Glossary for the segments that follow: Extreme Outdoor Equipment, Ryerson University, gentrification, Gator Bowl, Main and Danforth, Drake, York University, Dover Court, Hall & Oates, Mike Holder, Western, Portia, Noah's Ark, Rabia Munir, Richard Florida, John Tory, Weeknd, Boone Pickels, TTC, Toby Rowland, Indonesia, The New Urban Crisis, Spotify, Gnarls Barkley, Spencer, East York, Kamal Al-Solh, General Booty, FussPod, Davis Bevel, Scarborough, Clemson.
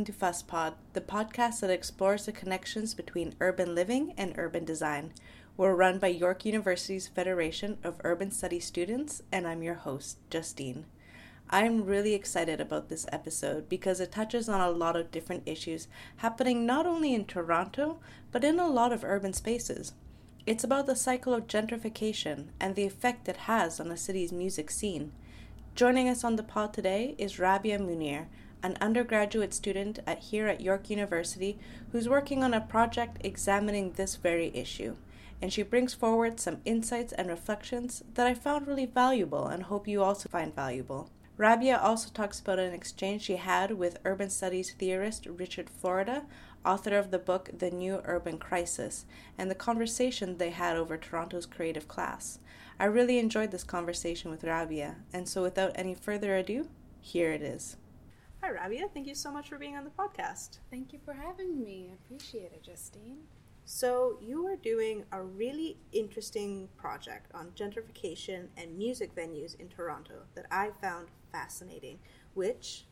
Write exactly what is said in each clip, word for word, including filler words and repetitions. welcome to FussPod, the podcast that explores the connections between urban living and urban design. We're run by York University's Federation of Urban Studies students, and I'm your host, Justine. I'm really excited about this episode because it touches on a lot of different issues happening not only in Toronto, but in a lot of urban spaces. It's about the cycle of gentrification and the effect it has on the city's music scene. Joining us on the pod today is Rabia Munir, an undergraduate student at here at York University who's working on a project examining this very issue. And she brings forward some insights and reflections that I found really valuable and hope you also find valuable. Rabia also talks about an exchange she had with urban studies theorist Richard Florida, author of the book The New Urban Crisis, and the conversation they had over Toronto's creative class. I really enjoyed this conversation with Rabia, and so without any further ado, here it is. Hi Rabia, thank you so much for being on the podcast. Thank you for having me. I appreciate it, Justine. So you are doing a really interesting project on gentrification and music venues in Toronto that I found fascinating, which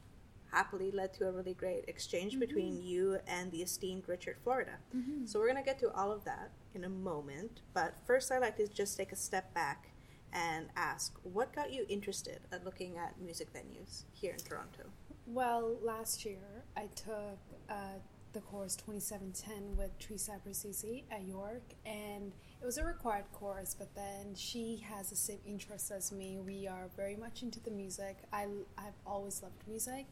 happily led to a really great exchange mm-hmm. between you and the esteemed Richard Florida. Mm-hmm. So we're going to get to all of that in a moment, but first I'd like to just take a step back and ask, what got you interested in looking at music venues here in Toronto? Well, last year I took a the course twenty-seven ten with Teresa Brzezzi at York, and it was a required course, but then she has the same interests as me. We are very much into the music. I, I've always loved music,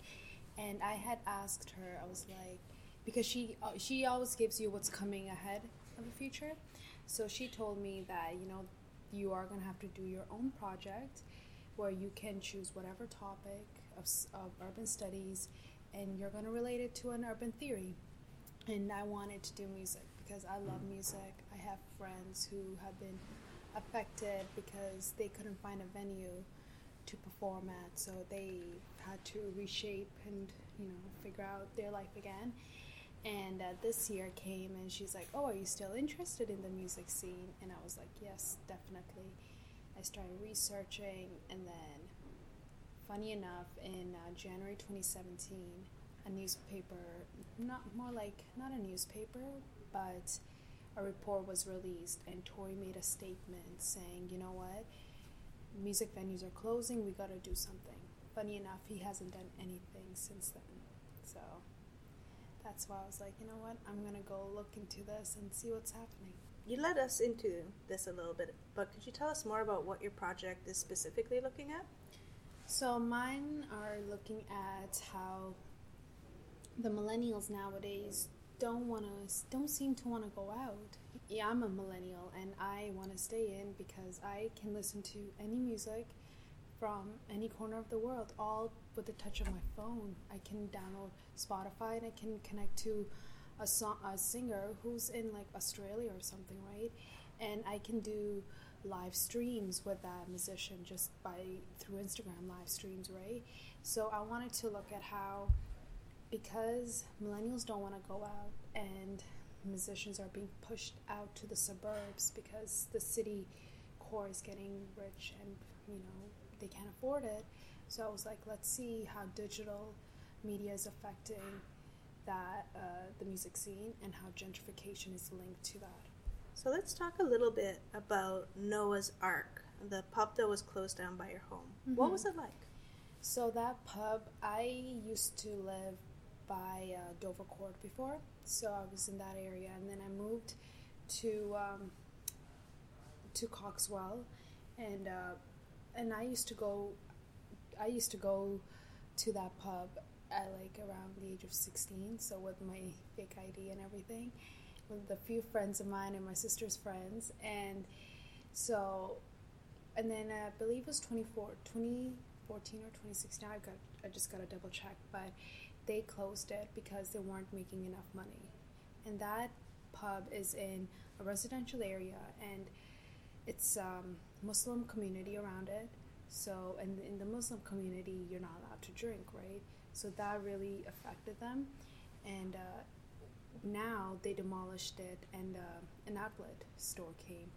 and I had asked her, I was like, because she she always gives you what's coming ahead of the future, so she told me that, you know, you are going to have to do your own project where you can choose whatever topic of, of urban studies, and you're going to relate it to an urban theory. And I wanted to do music because I love music. I have friends who have been affected because they couldn't find a venue to perform at, so they had to reshape and, you know, figure out their life again. And uh, this year came, and she's like, oh, are you still interested in the music scene? And I was like, yes, definitely. I started researching, and then, funny enough, in uh, January twenty seventeen, a newspaper, not more like, not a newspaper, but a report was released, and Tory made a statement saying, you know what, music venues are closing, we gotta do something. Funny enough, he hasn't done anything since then. So that's why I was like, you know what, I'm gonna go look into this and see what's happening. You led us into this a little bit, but could you tell us more about what your project is specifically looking at? So mine are looking at how the millennials nowadays don't want to, don't seem to want to go out. Yeah, I'm a millennial, and I want to stay in because I can listen to any music from any corner of the world, all with the touch of my phone. I can download Spotify, and I can connect to a song, a singer who's in like Australia or something, right? And I can do live streams with that musician just by through Instagram live streams, right? So I wanted to look at how, because millennials don't want to go out and musicians are being pushed out to the suburbs because the city core is getting rich and, you know, they can't afford it. So I was like, let's see how digital media is affecting that uh, the music scene and how gentrification is linked to that. So let's talk a little bit about Noah's Ark, the pub that was closed down by your home. Mm-hmm. What was it like? So that pub, I used to live by uh, Dover Court before, so I was in that area, and then I moved to um, to Coxwell, and uh, and I used to go, I used to go to that pub at like around the age of sixteen, so with my fake I D and everything, with a few friends of mine and my sister's friends. And so, and then I believe it was twenty fourteen or twenty sixteen, I got, I just got to double check, but they closed it because they weren't making enough money. And that pub is in a residential area, and it's um Muslim community around it. So, and in the Muslim community, you're not allowed to drink, right? So that really affected them. And, uh, now they demolished it, and uh, an outlet store came.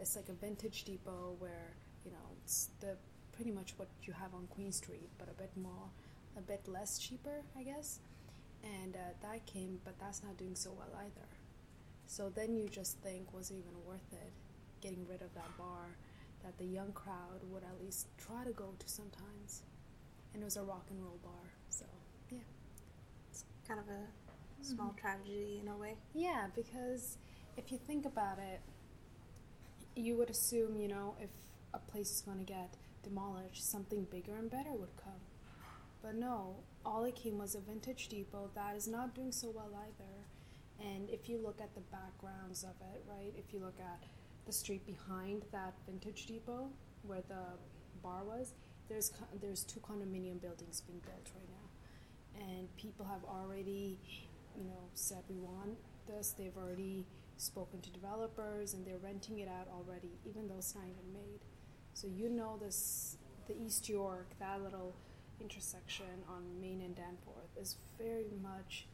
It's like a vintage depot where, you know, it's the pretty much what you have on Queen Street, but a bit more, a bit less cheaper, I guess. and uh, that came, but that's not doing so well either. So then you just think, was it even worth it getting rid of that bar that the young crowd would at least try to go to sometimes? And it was a rock and roll bar, so yeah. It's kind of a small mm-hmm. tragedy in a way. Yeah, because if you think about it, you would assume, you know, if a place is going to get demolished, something bigger and better would come. But no, all it came was a vintage depot that is not doing so well either. And if you look at the backgrounds of it, right, if you look at the street behind that vintage depot where the bar was, there's con- there's two condominium buildings being built right now. And people have already, you know, said we want this. They've already spoken to developers and they're renting it out already, even though it's not even made. So you know this, the East York, that little intersection on Main and Danforth is very much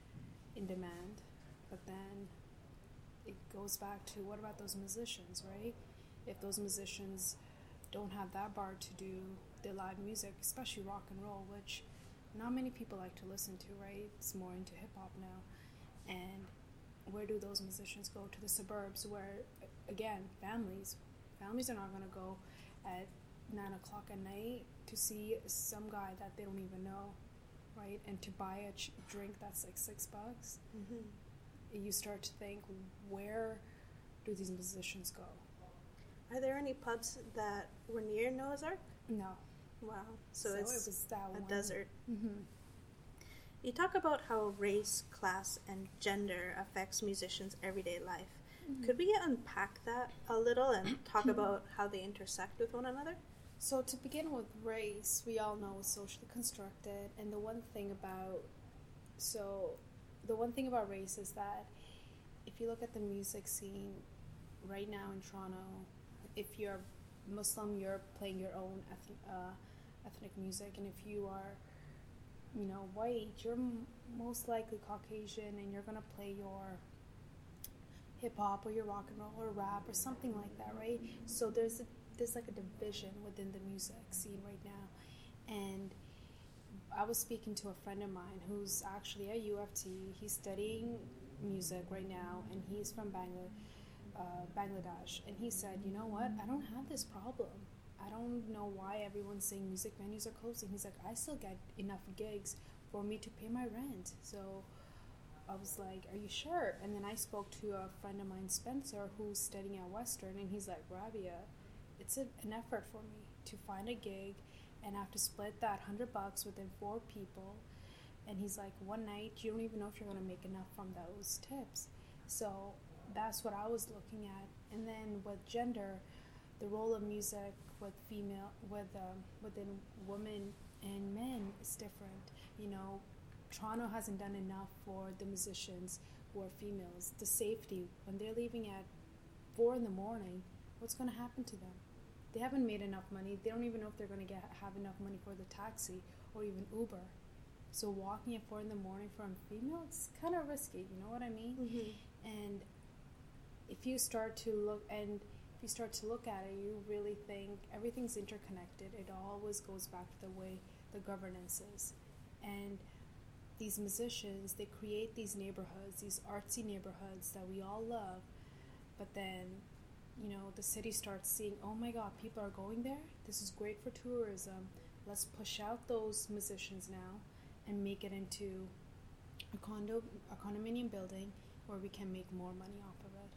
in demand. But then it goes back to, what about those musicians, right? If those musicians don't have that bar to do their live music, especially rock and roll, which not many people like to listen to, right? It's more into hip-hop now. And where do those musicians go? To the suburbs where, again, families. Families are not going to go at nine o'clock at night to see some guy that they don't even know, right? And to buy a ch- drink that's like six bucks. Mm-hmm. You start to think, where do these musicians go? Are there any pubs that were near Noah's Ark? No. Wow. So, so it's it was that a one. desert. Mm-hmm. You talk about how race, class, and gender affects musicians' everyday life. Mm-hmm. Could we unpack that a little and talk about how they intersect with one another? So to begin with, race, we all know, is socially constructed. And the one thing about... So the one thing about race is that if you look at the music scene right now in Toronto, if you're Muslim, you're playing your own ethnic, uh, ethnic music. And if you are, you know, white, you're m- most likely Caucasian, and you're going to play your hip-hop or your rock and roll or rap or something like that, right? So there's a, there's like a division within the music scene right now. And I was speaking to a friend of mine who's actually at U F T. He's studying music right now, and he's from Bangla- uh, Bangladesh. And he said, you know what, I don't have this problem. I don't know why everyone's saying music venues are closing. He's like, I still get enough gigs for me to pay my rent. So I was like, are you sure? And then I spoke to a friend of mine, Spencer, who's studying at Western, and he's like, Rabia, it's a, an effort for me to find a gig and have to split that hundred bucks within four people. And he's like, one night, you don't even know if you're going to make enough from those tips. So that's what I was looking at. And then with gender, the role of music with female, with um, within women and men is different. You know, Toronto hasn't done enough for the musicians who are females. The safety, when they're leaving at four in the morning, what's going to happen to them? They haven't made enough money. They don't even know if they're going to get have enough money for the taxi or even Uber. So walking at four in the morning for a female, it's kind of risky. You know what I mean? Mm-hmm. And if you start to look and If you start to look at it, you really think everything's interconnected. It always goes back to the way the governance is. And these musicians, they create these neighborhoods, these artsy neighborhoods that we all love. But then, you know, the city starts seeing, oh my God, people are going there. This is great for tourism. Let's push out those musicians now and make it into a condo, a condominium building where we can make more money off of it.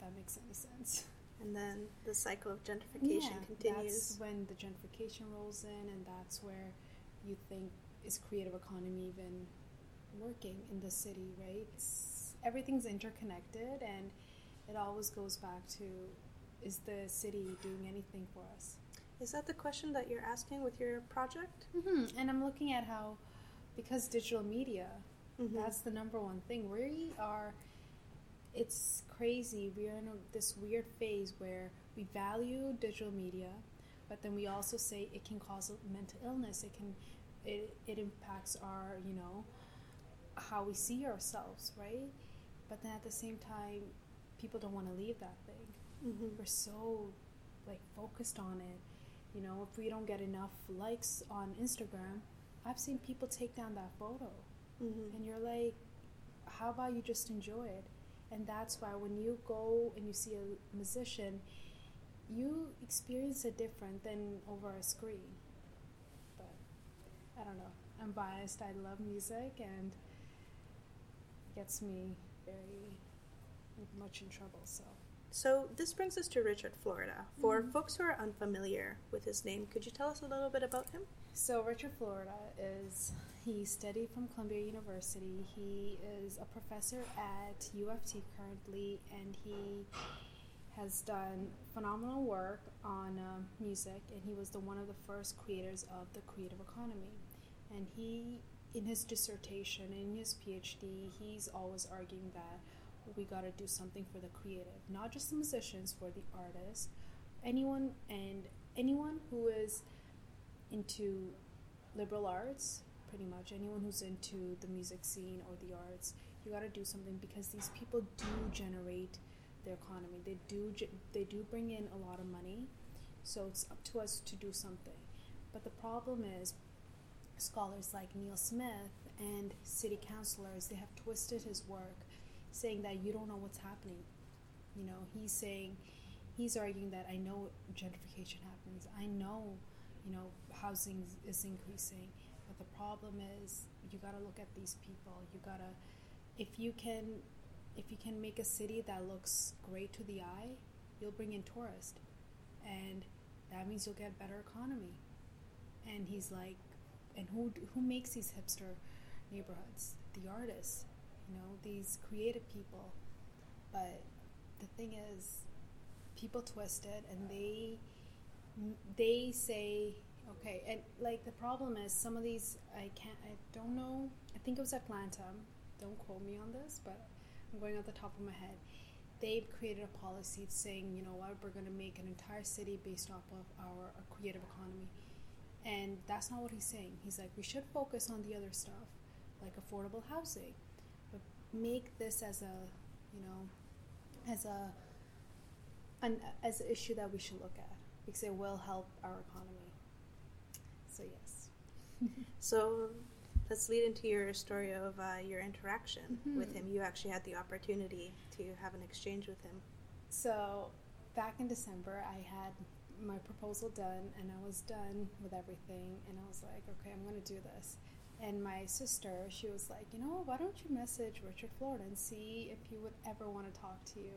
That makes any sense. And then the cycle of gentrification yeah, continues. That's when the gentrification rolls in, and that's where you think, is creative economy even working in the city, right? It's, everything's interconnected, and it always goes back to, is the city doing anything for us? Is that the question that you're asking with your project? Mm-hmm. And I'm looking at how, because digital media, mm-hmm. that's the number one thing. We are... It's crazy. We're in a, this weird phase where we value digital media, but then we also say it can cause mental illness. It can, it, it impacts our, you know, how we see ourselves, right? But then at the same time, people don't want to leave that thing. Mm-hmm. We're so, like, focused on it. You know, if we don't get enough likes on Instagram, I've seen people take down that photo Mm-hmm. And you're like, how about you just enjoy it? And that's why when you go and you see a musician, you experience it different than over a screen. But I don't know. I'm biased. I love music, and it gets me very much in trouble. So. So this brings us to Richard Florida. For mm-hmm. folks who are unfamiliar with his name, could you tell us a little bit about him? So Richard Florida is, he studied from Columbia University. He is a professor at U F T currently, and he has done phenomenal work on uh, music, and he was the one of the first creators of the creative economy. And he, in his dissertation, in his PhD, he's always arguing that we got to do something for the creative, not just the musicians, for the artists, anyone and anyone who is into liberal arts, pretty much anyone who's into the music scene or the arts. You got to do something because these people do generate their economy. They do they do bring in a lot of money, so it's up to us to do something. But the problem is, scholars like Neil Smith and city councilors, they have twisted his work, saying that you don't know what's happening. You know, he's saying, he's arguing that I know gentrification happens. I know, you know, housing is increasing. But the problem is, you got to look at these people. You got to, if you can, if you can make a city that looks great to the eye, you'll bring in tourists. And that means you'll get better economy. And he's like, and who who makes these hipster neighborhoods? The artists. You know, these creative people. But the thing is, people twist it, and they they say, okay, and like the problem is, some of these, I can't, I don't know, I think it was Atlanta, don't quote me on this, but I'm going off the top of my head. They've created a policy saying, you know what, we're going to make an entire city based off of our creative economy. And that's not what he's saying. He's like, we should focus on the other stuff, like affordable housing. Make this as a, you know, as a an as an issue that we should look at, because it will help our economy. So yes. So let's lead into your story of uh, your interaction mm-hmm. with him. You actually had the opportunity to have an exchange with him. So back in December, I had my proposal done, and I was done with everything, and I was like, okay, I'm going to do this. And my sister, she was like, you know, why don't you message Richard Florida and see if he would ever want to talk to you?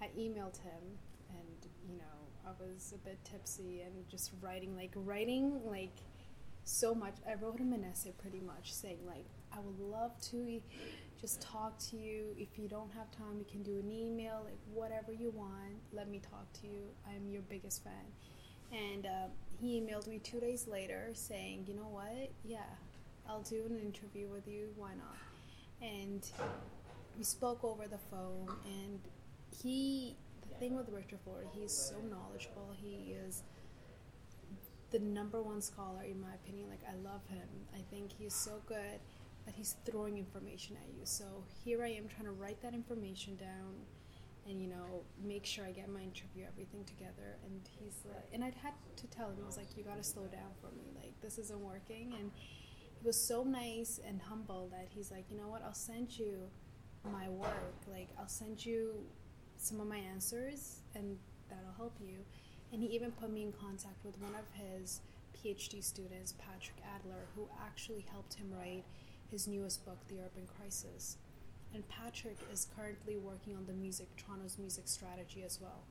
I emailed him, and, you know, I was a bit tipsy and just writing, like, writing, like, so much. I wrote him an essay pretty much saying, like, I would love to just talk to you. If you don't have time, we can do an email, like, whatever you want. Let me talk to you. I'm your biggest fan. And uh, he emailed me two days later saying, you know what, yeah. I'll do an interview with you, why not? And we spoke over the phone, and he, the thing with Richard Florida, he's so knowledgeable. He is the number one scholar, in my opinion. Like, I love him. I think he's so good, but he's throwing information at you. So here I am trying to write that information down and, you know, make sure I get my interview, everything together. And he's like, and I had to tell him, I was like, you got to slow down for me. Like, this isn't working. And he was so nice and humble that he's like, you know what, I'll send you my work. Like, I'll send you some of my answers, and that'll help you. And he even put me in contact with one of his PhD students, Patrick Adler, who actually helped him write his newest book, The Urban Crisis. And Patrick is currently working on the music, Toronto's music strategy as well.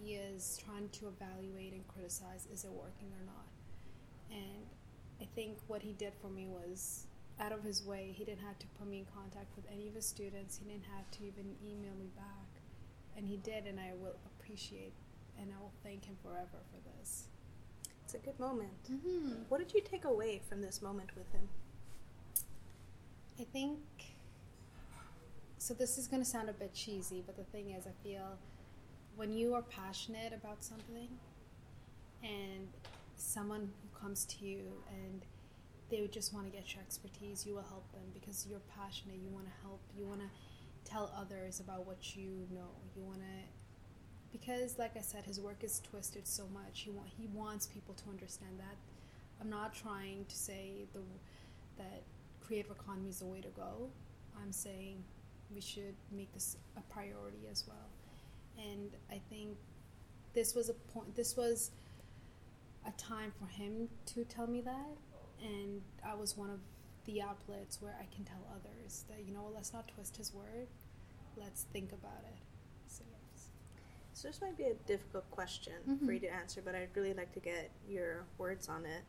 He is trying to evaluate and criticize, is it working or not? And I think what he did for me was out of his way. He didn't have to put me in contact with any of his students. He didn't have to even email me back. And he did, and I will appreciate, and I will thank him forever for this. It's a good moment. Mm-hmm. What did you take away from this moment with him? I think, so this is going to sound a bit cheesy, but the thing is, I feel when you are passionate about something and someone who comes to you and they just want to get your expertise, you will help them because you're passionate. You want to help. You want to tell others about what you know. You want to, because like I said, his work is twisted so much. He want, he wants people to understand that. I'm not trying to say the that creative economy is the way to go, I'm saying we should make this a priority as well. And I think this was a point, this was a time for him to tell me that, and I was one of the outlets where I can tell others that, you know what, let's not twist his word, let's think about it. So, yes. So this might be a difficult question mm-hmm. for you to answer, but I'd really like to get your words on it.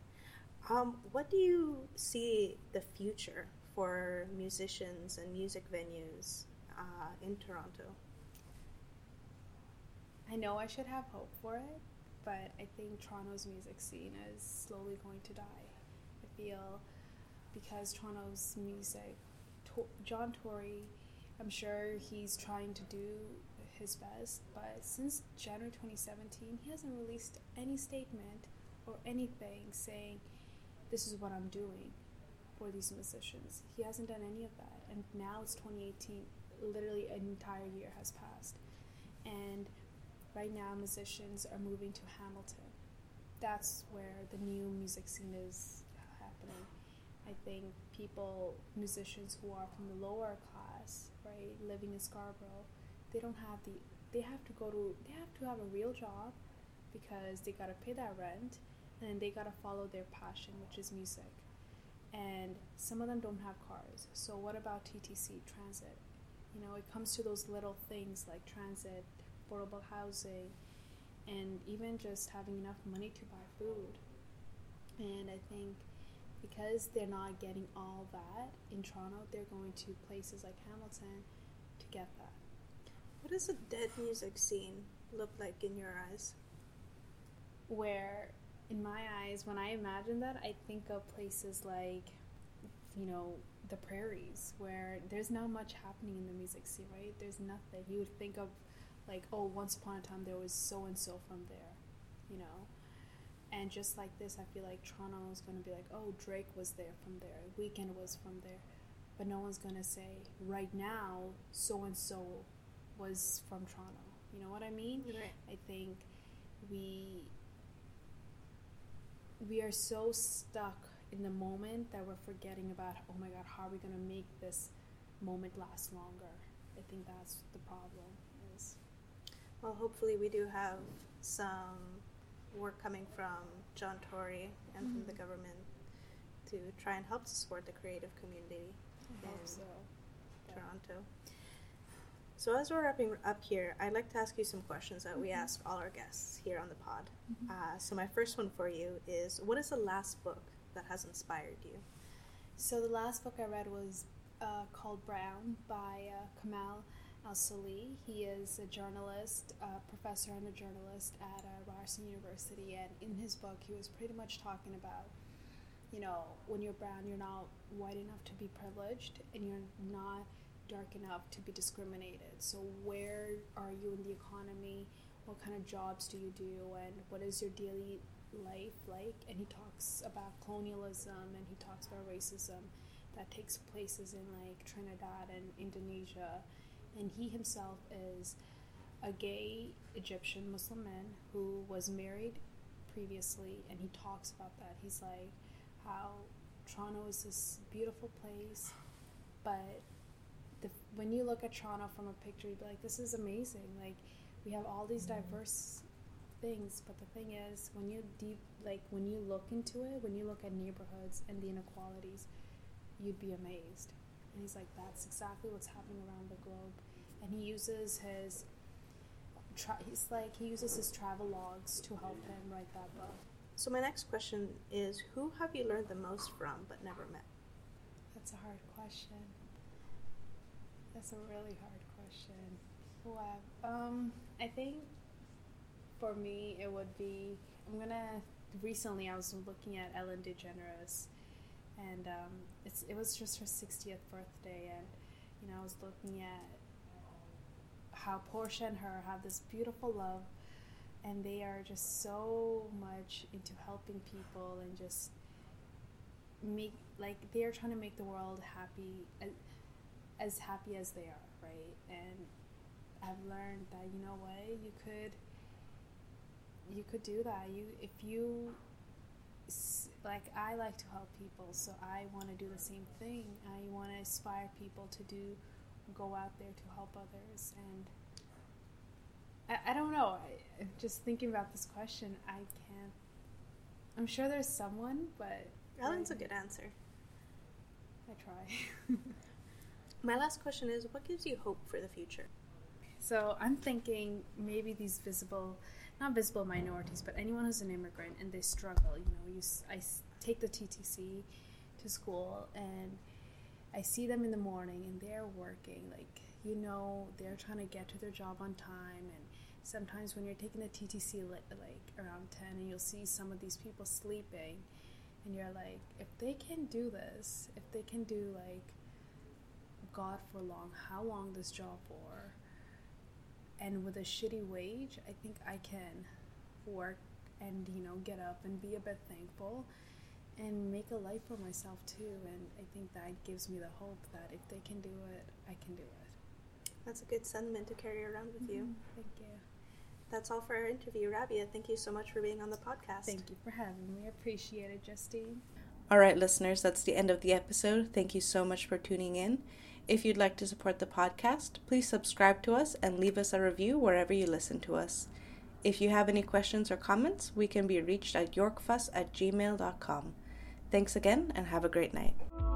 Um, what do you see the future for musicians and music venues uh, in Toronto? I know I should have hope for it, but I think Toronto's music scene is slowly going to die. I feel because Toronto's music, to- John Tory, I'm sure he's trying to do his best, but since January twenty seventeen, he hasn't released any statement or anything saying, this is what I'm doing for these musicians. He hasn't done any of that. And now it's twenty eighteen. Literally an entire year has passed. And right now, musicians are moving to Hamilton. That's where the new music scene is happening. I think people, musicians who are from the lower class, right, living in Scarborough, they don't have the, they have to go to, they have to have a real job because they gotta pay that rent. And they gotta follow their passion, which is music. And some of them don't have cars. So what about T T C, transit? You know, it comes to those little things like transit, affordable housing, and even just having enough money to buy food. And I think because they're not getting all that in Toronto, they're going to places like Hamilton to get that. What does a dead music scene look like in your eyes? Where... In my eyes, when I imagine that, I think of places like, you know, the prairies, where there's not much happening in the music scene, right? There's nothing. You would think of, like, oh, once upon a time there was so-and-so from there, you know? And just like this, I feel like Toronto is going to be like, oh, Drake was there from there, Weeknd was from there. But no one's going to say, right now, so-and-so was from Toronto. You know what I mean? Right. I think we... we are so stuck in the moment that we're forgetting about, oh my God, how are we going to make this moment last longer? I think that's the problem is. Well, hopefully we do have some work coming from John Tory and mm-hmm. from the government to try and help to support the creative community I in hope so. Toronto. Yeah. So as we're wrapping up here, I'd like to ask you some questions that mm-hmm. we ask all our guests here on the pod. Mm-hmm. Uh, so my first one for you is, what is the last book that has inspired you? So the last book I read was uh, called Brown by uh, Kamal Al-Solh. He is a journalist, a professor and a journalist at uh, Ryerson University. And in his book, he was pretty much talking about, you know, when you're brown, you're not white enough to be privileged and you're not dark enough to be discriminated. So where are you in the economy? What kind of jobs do you do? And what is your daily life like? And he talks about colonialism and he talks about racism that takes places in like Trinidad and Indonesia. And he himself is a gay Egyptian Muslim man who was married previously, and he talks about that. He's like, how Toronto is this beautiful place, but The, when you look at Toronto from a picture, you'd be like, this is amazing. Like, we have all these diverse things, but the thing is, when you deep, like, when you look into it, when you look at neighborhoods and the inequalities, you'd be amazed. And he's like, that's exactly what's happening around the globe. And he uses his, tra- he's like, he uses his travel logs to help him write that book. So my next question is, who have you learned the most from but never met? That's a hard question. That's a really hard question. Wow. Um, I think for me it would be, I'm gonna, recently I was looking at Ellen DeGeneres, and um, it's it was just her sixtieth birthday, and you know I was looking at how Portia and her have this beautiful love, and they are just so much into helping people and just make, like, they are trying to make the world happy. Uh, as happy as they are, right? And I've learned that, you know what, you could you could do that. You if you like, I like to help people, so I want to do the same thing. I want to inspire people to do, go out there to help others. And I, I don't know, I, just thinking about this question, I can't, I'm sure there's someone, but... Ellen's I, a good answer. I try. My last question is, what gives you hope for the future? So I'm thinking maybe these visible, not visible minorities, but anyone who's an immigrant and they struggle. You know, you, I take the T T C to school and I see them in the morning and they're working. Like, you know, they're trying to get to their job on time. And sometimes when you're taking the T T C, like around ten, and you'll see some of these people sleeping and you're like, if they can do this, if they can do like, God for long, how long this job for? And with a shitty wage, I think I can work and, you know, get up and be a bit thankful and make a life for myself too. And I think that gives me the hope that if they can do it, I can do it. That's a good sentiment to carry around with you. Mm-hmm. Thank you. That's all for our interview. Rabia, thank you so much for being on the podcast. Thank you for having me. I appreciate it, Justine. All right, listeners, that's the end of the episode. Thank you so much for tuning in. If you'd like to support the podcast, please subscribe to us and leave us a review wherever you listen to us. If you have any questions or comments, we can be reached at yorkfuss at gmail dot com. Thanks again and have a great night.